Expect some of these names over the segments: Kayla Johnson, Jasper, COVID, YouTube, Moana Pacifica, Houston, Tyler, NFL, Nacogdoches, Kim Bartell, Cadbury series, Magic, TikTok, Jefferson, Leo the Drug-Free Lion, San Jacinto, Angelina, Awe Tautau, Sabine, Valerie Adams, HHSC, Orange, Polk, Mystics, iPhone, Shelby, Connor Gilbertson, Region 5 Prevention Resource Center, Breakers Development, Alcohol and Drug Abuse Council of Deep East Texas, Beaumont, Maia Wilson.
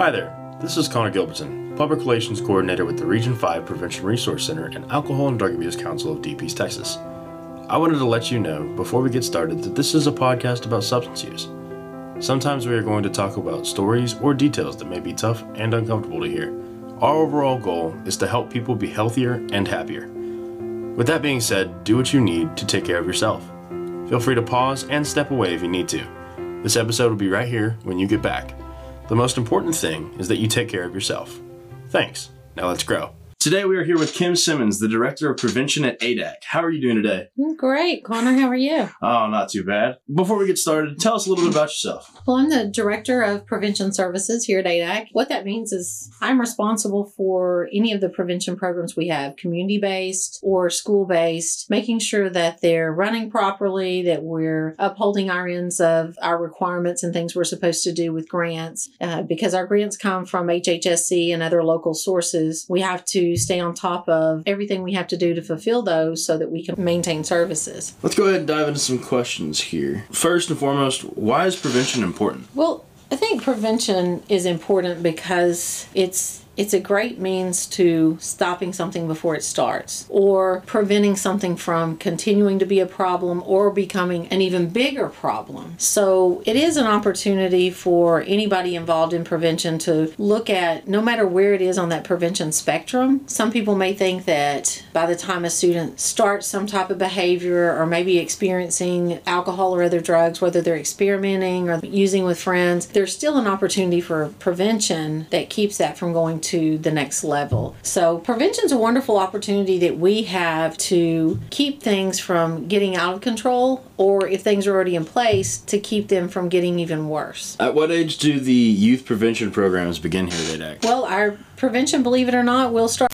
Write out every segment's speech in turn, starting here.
Hi there, this is Connor Gilbertson, Public Relations Coordinator with the Region 5 Prevention Resource Center and Alcohol and Drug Abuse Council of Deep East Texas. I wanted to let you know, before we get started, that this is a podcast about substance use. Sometimes we are going to talk about stories or details that may be tough and uncomfortable to hear. Our overall goal is to help people be healthier and happier. With that being said, do what you need to take care of yourself. Feel free to pause and step away if you need to. This episode will be right here when you get back. The most important thing is that you take care of yourself. Thanks. Now let's grow. Today we are here with Kim Simmons, the Director of Prevention at ADAC. How are you doing today? I'm great, Connor. How are you? Oh, not too bad. Before we get started, tell us a little bit about yourself. Well, I'm the Director of Prevention Services here at ADAC. What that means is I'm responsible for any of the prevention programs we have, community-based or school-based, making sure that they're running properly, that we're upholding our ends of our requirements and things we're supposed to do with grants. Because our grants come from HHSC and other local sources, we have to stay on top of everything we have to do to fulfill those so that we can maintain services. Let's go ahead and dive into some questions here. First and foremost, why is prevention important? Well, I think prevention is important because it's a great means to stopping something before it starts, or preventing something from continuing to be a problem or becoming an even bigger problem. So it is an opportunity for anybody involved in prevention to look at, no matter where it is on that prevention spectrum. Some people may think that by the time a student starts some type of behavior or maybe experiencing alcohol or other drugs, whether they're experimenting or using with friends, there's still an opportunity for prevention that keeps that from going to the next level. So prevention is a wonderful opportunity that we have to keep things from getting out of control, or if things are already in place, to keep them from getting even worse. At what age do the youth prevention programs begin here at ADAC? Well, our prevention, believe it or not, will start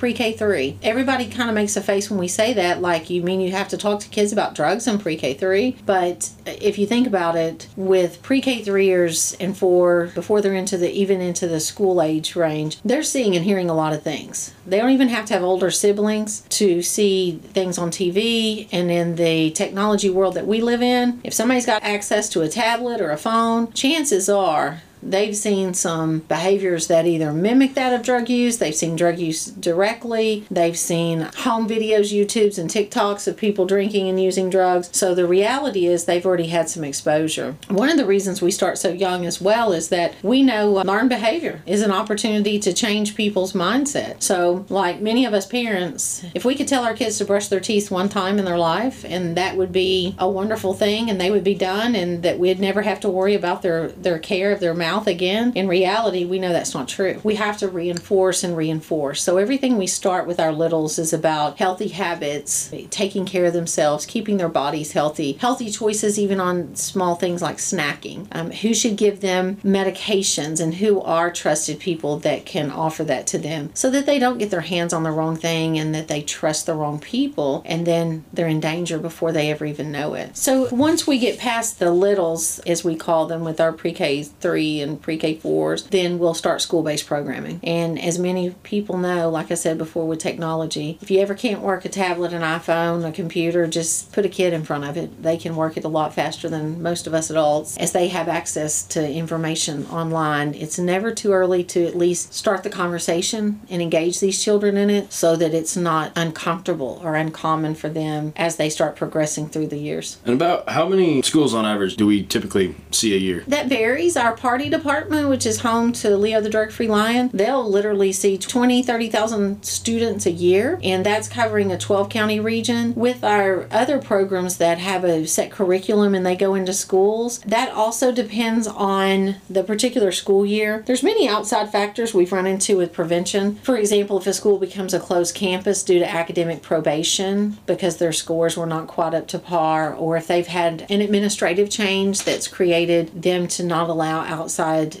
pre-K3. Everybody kind of makes a face when we say that, like, you mean you have to talk to kids about drugs in pre-K3? But if you think about it, with pre-K3ers and 4, before they're even into the school age range, they're seeing and hearing a lot of things. They don't even have to have older siblings to see things on TV and in the technology world that we live in. If somebody's got access to a tablet or a phone, chances are they've seen some behaviors that either mimic that of drug use, they've seen drug use directly, they've seen home videos, YouTubes, and TikToks of people drinking and using drugs. So the reality is they've already had some exposure. One of the reasons we start so young as well is that we know learned behavior is an opportunity to change people's mindset. So like many of us parents, if we could tell our kids to brush their teeth one time in their life, and that would be a wonderful thing, and they would be done, and that we'd never have to worry about their care of their mouth again, in reality, we know that's not true. We have to reinforce and reinforce. So everything we start with our littles is about healthy habits, taking care of themselves, keeping their bodies healthy, healthy choices even on small things like snacking, who should give them medications, and who are trusted people that can offer that to them so that they don't get their hands on the wrong thing and that they trust the wrong people, and then they're in danger before they ever even know it. So once we get past the littles, as we call them, with our pre-K3 and pre-K4s, then we'll start school-based programming. And as many people know, like I said before, with technology, if you ever can't work a tablet, an iPhone, a computer, just put a kid in front of it. They can work it a lot faster than most of us adults, as they have access to information online. It's never too early to at least start the conversation and engage these children in it so that it's not uncomfortable or uncommon for them as they start progressing through the years. And about how many schools on average do we typically see a year? That varies. Our party department, which is home to Leo the Drug-Free Lion, they'll literally see 30,000 students a year, and that's covering a 12-county region. With our other programs that have a set curriculum and they go into schools, that also depends on the particular school year. There's many outside factors we've run into with prevention. For example, if a school becomes a closed campus due to academic probation because their scores were not quite up to par, or if they've had an administrative change that's created them to not allow outside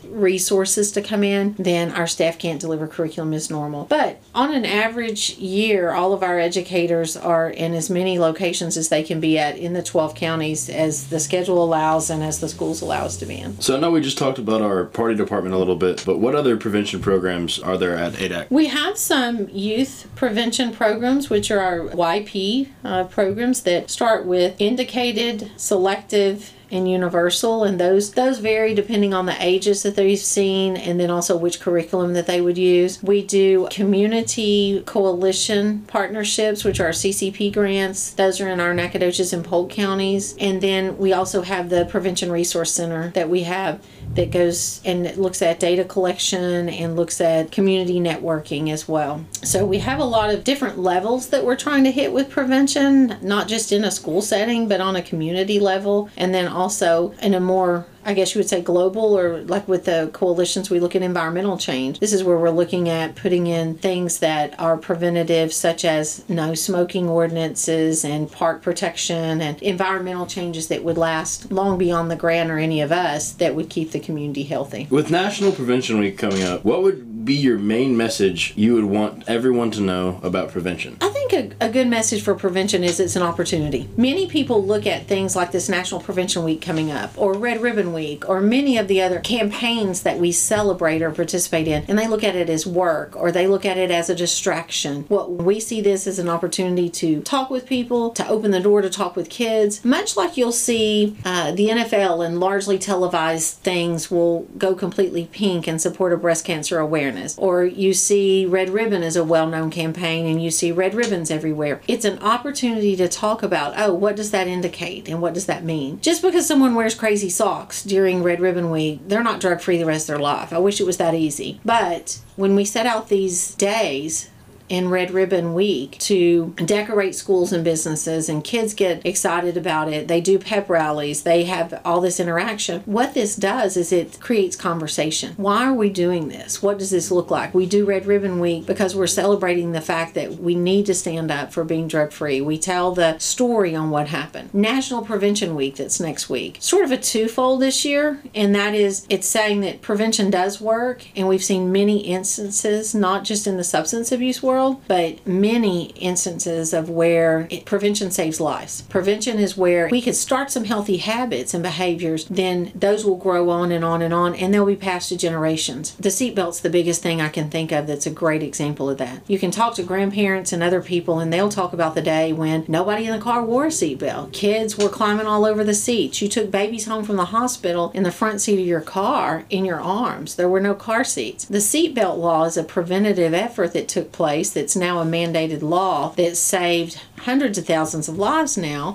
resources to come in, then our staff can't deliver curriculum as normal. But on an average year, all of our educators are in as many locations as they can be at in the 12 counties as the schedule allows and as the schools allow us to be in. So I know we just talked about our party department a little bit, but what other prevention programs are there at ADAC? We have some youth prevention programs, which are our YP programs that start with indicated, selective, and universal, and those vary depending on the ages that they've seen and then also which curriculum that they would use. We do community coalition partnerships, which are CCP grants. Those are in our Nacogdoches and Polk counties. And then we also have the Prevention Resource Center that we have that goes and looks at data collection and looks at community networking as well. So we have a lot of different levels that we're trying to hit with prevention, not just in a school setting, but on a community level, and then also in a more, I guess you would say, global, or like with the coalitions, we look at environmental change. This is where we're looking at putting in things that are preventative, such as no smoking ordinances and park protection and environmental changes that would last long beyond the grant or any of us, that would keep the community healthy. With National Prevention Week coming up, what would be your main message you would want everyone to know about prevention? I think a good message for prevention is it's an opportunity. Many people look at things like this National Prevention Week coming up, or Red Ribbon Week, or many of the other campaigns that we celebrate or participate in, and they look at it as work, or they look at it as a distraction. What we see this as an opportunity to talk with people, to open the door to talk with kids, much like you'll see the NFL and largely televised things will go completely pink in support of breast cancer awareness, or you see Red Ribbon as a well-known campaign and you see red ribbons everywhere. It's an opportunity to talk about, oh, what does that indicate and what does that mean? Just because someone wears crazy socks during Red Ribbon Week, they're not drug-free the rest of their life. I wish it was that easy. But when we set out these days in Red Ribbon Week to decorate schools and businesses, and kids get excited about it, they do pep rallies, they have all this interaction. What this does is it creates conversation. Why are we doing this? What does this look like? We do Red Ribbon Week because we're celebrating the fact that we need to stand up for being drug free. We tell the story on what happened. National Prevention Week, that's next week, sort of a twofold this year, and that is it's saying that prevention does work, and we've seen many instances, not just in the substance abuse world, but many instances of where prevention saves lives. Prevention is where we could start some healthy habits and behaviors, then those will grow on and on and on, and they'll be passed to generations. The seatbelt's the biggest thing I can think of that's a great example of that. You can talk to grandparents and other people, and they'll talk about the day when nobody in the car wore a seatbelt. Kids were climbing all over the seats. You took babies home from the hospital in the front seat of your car in your arms. There were no car seats. The seatbelt law is a preventative effort that took place that's now a mandated law that saved hundreds of thousands of lives. Now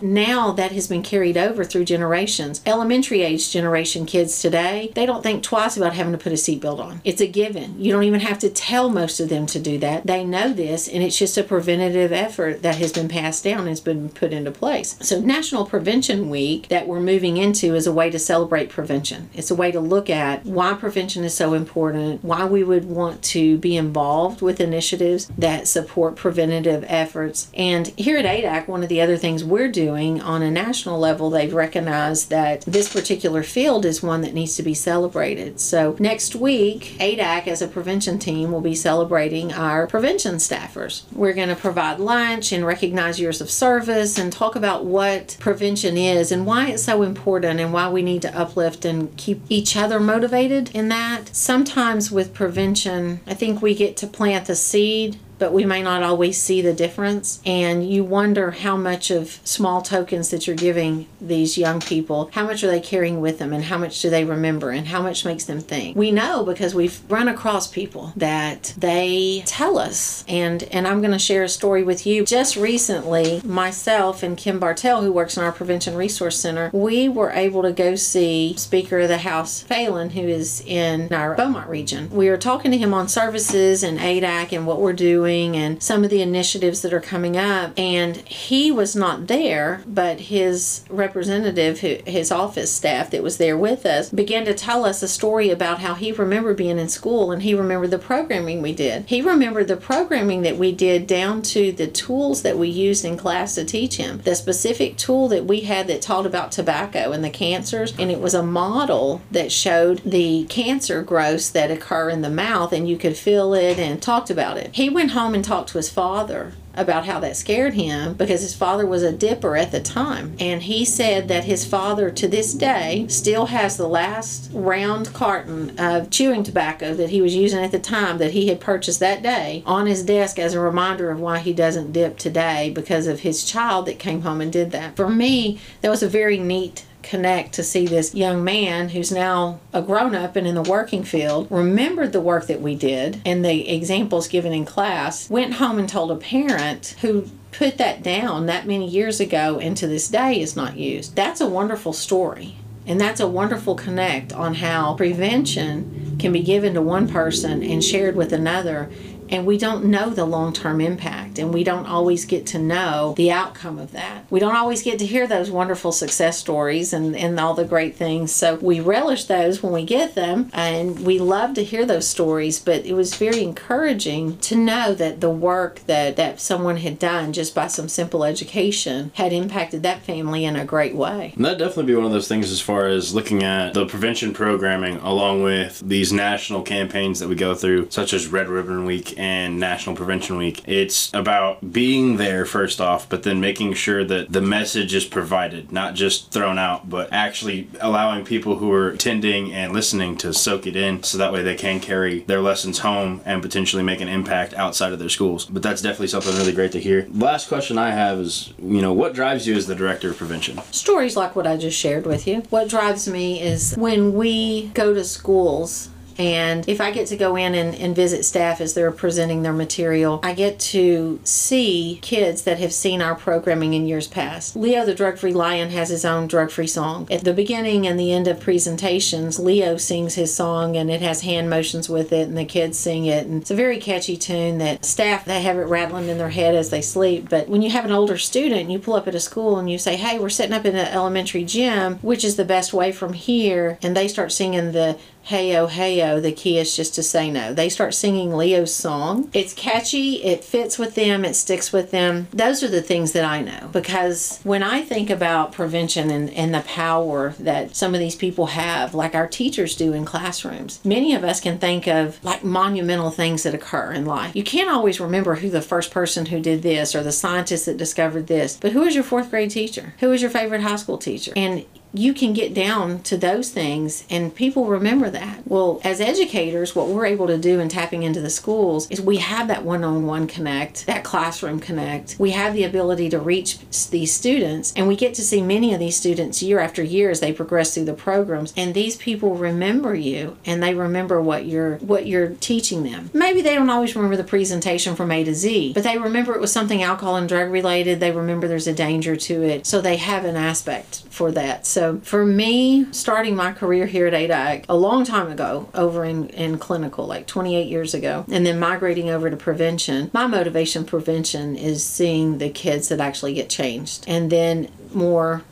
that has been carried over through generations. Elementary age generation kids today, they don't think twice about having to put a seatbelt on. It's a given. You don't even have to tell most of them to do that. They know this, and it's just a preventative effort that has been passed down and has been put into place. So National Prevention Week that we're moving into is a way to celebrate prevention. It's a way to look at why prevention is so important, why we would want to be involved with initiatives that support preventative efforts. And here at ADAC, one of the other things we're doing on a national level, they've recognized that this particular field is one that needs to be celebrated. So next week, ADAC as a prevention team will be celebrating our prevention staffers. We're going to provide lunch and recognize years of service and talk about what prevention is and why it's so important and why we need to uplift and keep each other motivated in that. Sometimes with prevention, I think we get to plant the seed, but we may not always see the difference. And you wonder how much of small tokens that you're giving these young people, how much are they carrying with them, and how much do they remember, and how much makes them think. We know because we've run across people that they tell us, and I'm gonna share a story with you. Just recently, myself and Kim Bartell, who works in our Prevention Resource Center, we were able to go see Speaker of the House Phelan, who is in our Beaumont region. We were talking to him on services and ADAC and what we're doing and some of the initiatives that are coming up, and he was not there, but his representative, his office staff that was there with us, began to tell us a story about how he remembered being in school, and he remembered the programming we did. He remembered the programming that we did down to the tools that we used in class to teach him. The specific tool that we had that taught about tobacco and the cancers, and it was a model that showed the cancer growths that occur in the mouth, and you could feel it, and talked about it. He went home and talked to his father about how that scared him because his father was a dipper at the time, and he said that his father to this day still has the last round carton of chewing tobacco that he was using at the time that he had purchased that day on his desk as a reminder of why he doesn't dip today because of his child that came home and did that. For me, that was a very neat connect to see this young man who's now a grown-up and in the working field, remembered the work that we did and the examples given in class, went home and told a parent who put that down that many years ago and to this day is not used. That's a wonderful story, and that's a wonderful connect on how prevention can be given to one person and shared with another, and we don't know the long-term impact, and we don't always get to know the outcome of that. We don't always get to hear those wonderful success stories and all the great things, so we relish those when we get them, and we love to hear those stories, but it was very encouraging to know that the work that someone had done just by some simple education had impacted that family in a great way. And that'd definitely be one of those things as far as looking at the prevention programming along with these national campaigns that we go through, such as Red Ribbon Week and National Prevention Week. It's about being there first off, but then making sure that the message is provided, not just thrown out, but actually allowing people who are attending and listening to soak it in, so that way they can carry their lessons home and potentially make an impact outside of their schools. But that's definitely something really great to hear. Last question I have is, you know, what drives you as the director of prevention? Stories like what I just shared with you. What drives me is when we go to schools, and if I get to go in and visit staff as they're presenting their material, I get to see kids that have seen our programming in years past. Leo the Drug-Free Lion has his own drug-free song. At the beginning and the end of presentations, Leo sings his song, and it has hand motions with it, and the kids sing it. And it's a very catchy tune that staff, they have it rattling in their head as they sleep. But when you have an older student, you pull up at a school and you say, hey, we're setting up in an elementary gym, which is the best way from here? And they start singing the hey-oh, hey-oh, the key is just to say no. They start singing Leo's song. It's catchy, it fits with them, it sticks with them. Those are the things that I know, because when I think about prevention and the power that some of these people have, like our teachers do in classrooms, many of us can think of like monumental things that occur in life. You can't always remember who the first person who did this or the scientist that discovered this, but who is your fourth grade teacher? Who is your favorite high school teacher? And you can get down to those things, and people remember that. Well, as educators, what we're able to do in tapping into the schools is we have that one-on-one connect, that classroom connect. We have the ability to reach these students, and we get to see many of these students year after year as they progress through the programs, and these people remember you, and they remember what you're teaching them. Maybe they don't always remember the presentation from A to Z, but they remember it was something alcohol and drug related. They remember there's a danger to it, so they have an aspect for that. So for me, starting my career here at ADAC a long time ago, over in clinical, like 28 years ago, and then migrating over to prevention, my motivation for prevention is seeing the kids that actually get changed. And then more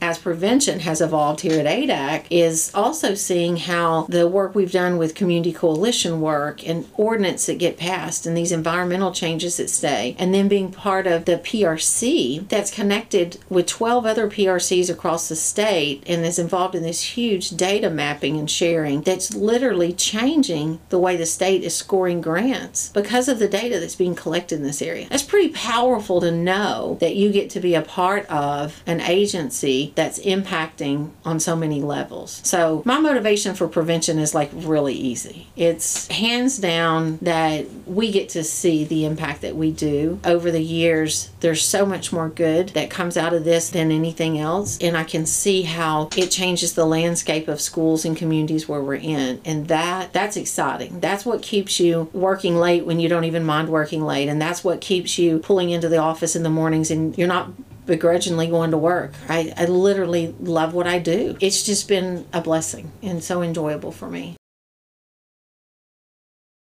as prevention has evolved here at ADAC is also seeing how the work we've done with community coalition work and ordinance that get passed and these environmental changes that stay, and then being part of the PRC that's connected with 12 other PRCs across the state and is involved in this huge data mapping and sharing that's literally changing the way the state is scoring grants because of the data that's being collected in this area. That's pretty powerful to know that you get to be a part of an agency that's impacting on so many levels. So my motivation for prevention is like really easy. It's hands down that we get to see the impact that we do. Over the years, there's so much more good that comes out of this than anything else, and I can see how it changes the landscape of schools and communities where we're in, and that's exciting. That's what keeps you working late when you don't even mind working late, and that's what keeps you pulling into the office in the mornings and you're not begrudgingly going to work. I literally love what I do. It's just been a blessing and so enjoyable for me.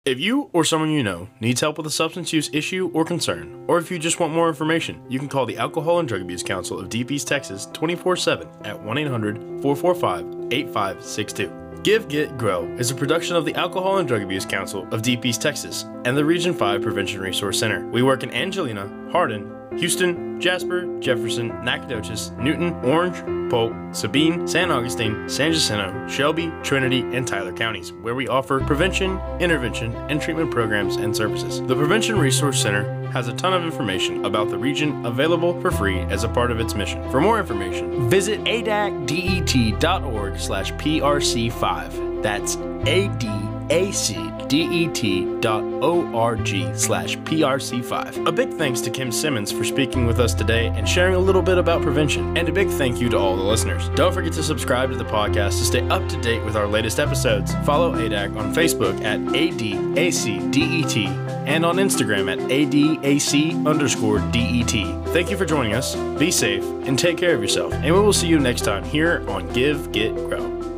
If you or someone you know needs help with a substance use issue or concern, or if you just want more information, you can call the Alcohol and Drug Abuse Council of Deep East Texas 24/7 at 1-800-445-8562. Give, Get, Grow is a production of the Alcohol and Drug Abuse Council of Deep East Texas and the Region 5 Prevention Resource Center. We work in Angelina, Hardin, Houston, Jasper, Jefferson, Nacogdoches, Newton, Orange, Polk, Sabine, San Augustine, San Jacinto, Shelby, Trinity, and Tyler counties, where we offer prevention, intervention, and treatment programs and services. The Prevention Resource Center has a ton of information about the region available for free as a part of its mission. For more information, visit adacdet.org/PRC5. That's A-D acdet.org/PRC5. A big thanks to Kim Simmons for speaking with us today and sharing a little bit about prevention, and a big thank you to all the listeners. Don't forget to subscribe to the podcast to stay up to date with our latest episodes. Follow ADAC on Facebook at ADACDET and on Instagram at ADAC_DET. Thank you for joining us. Be safe and take care of yourself, and we will see you next time here on Give, Get, Grow.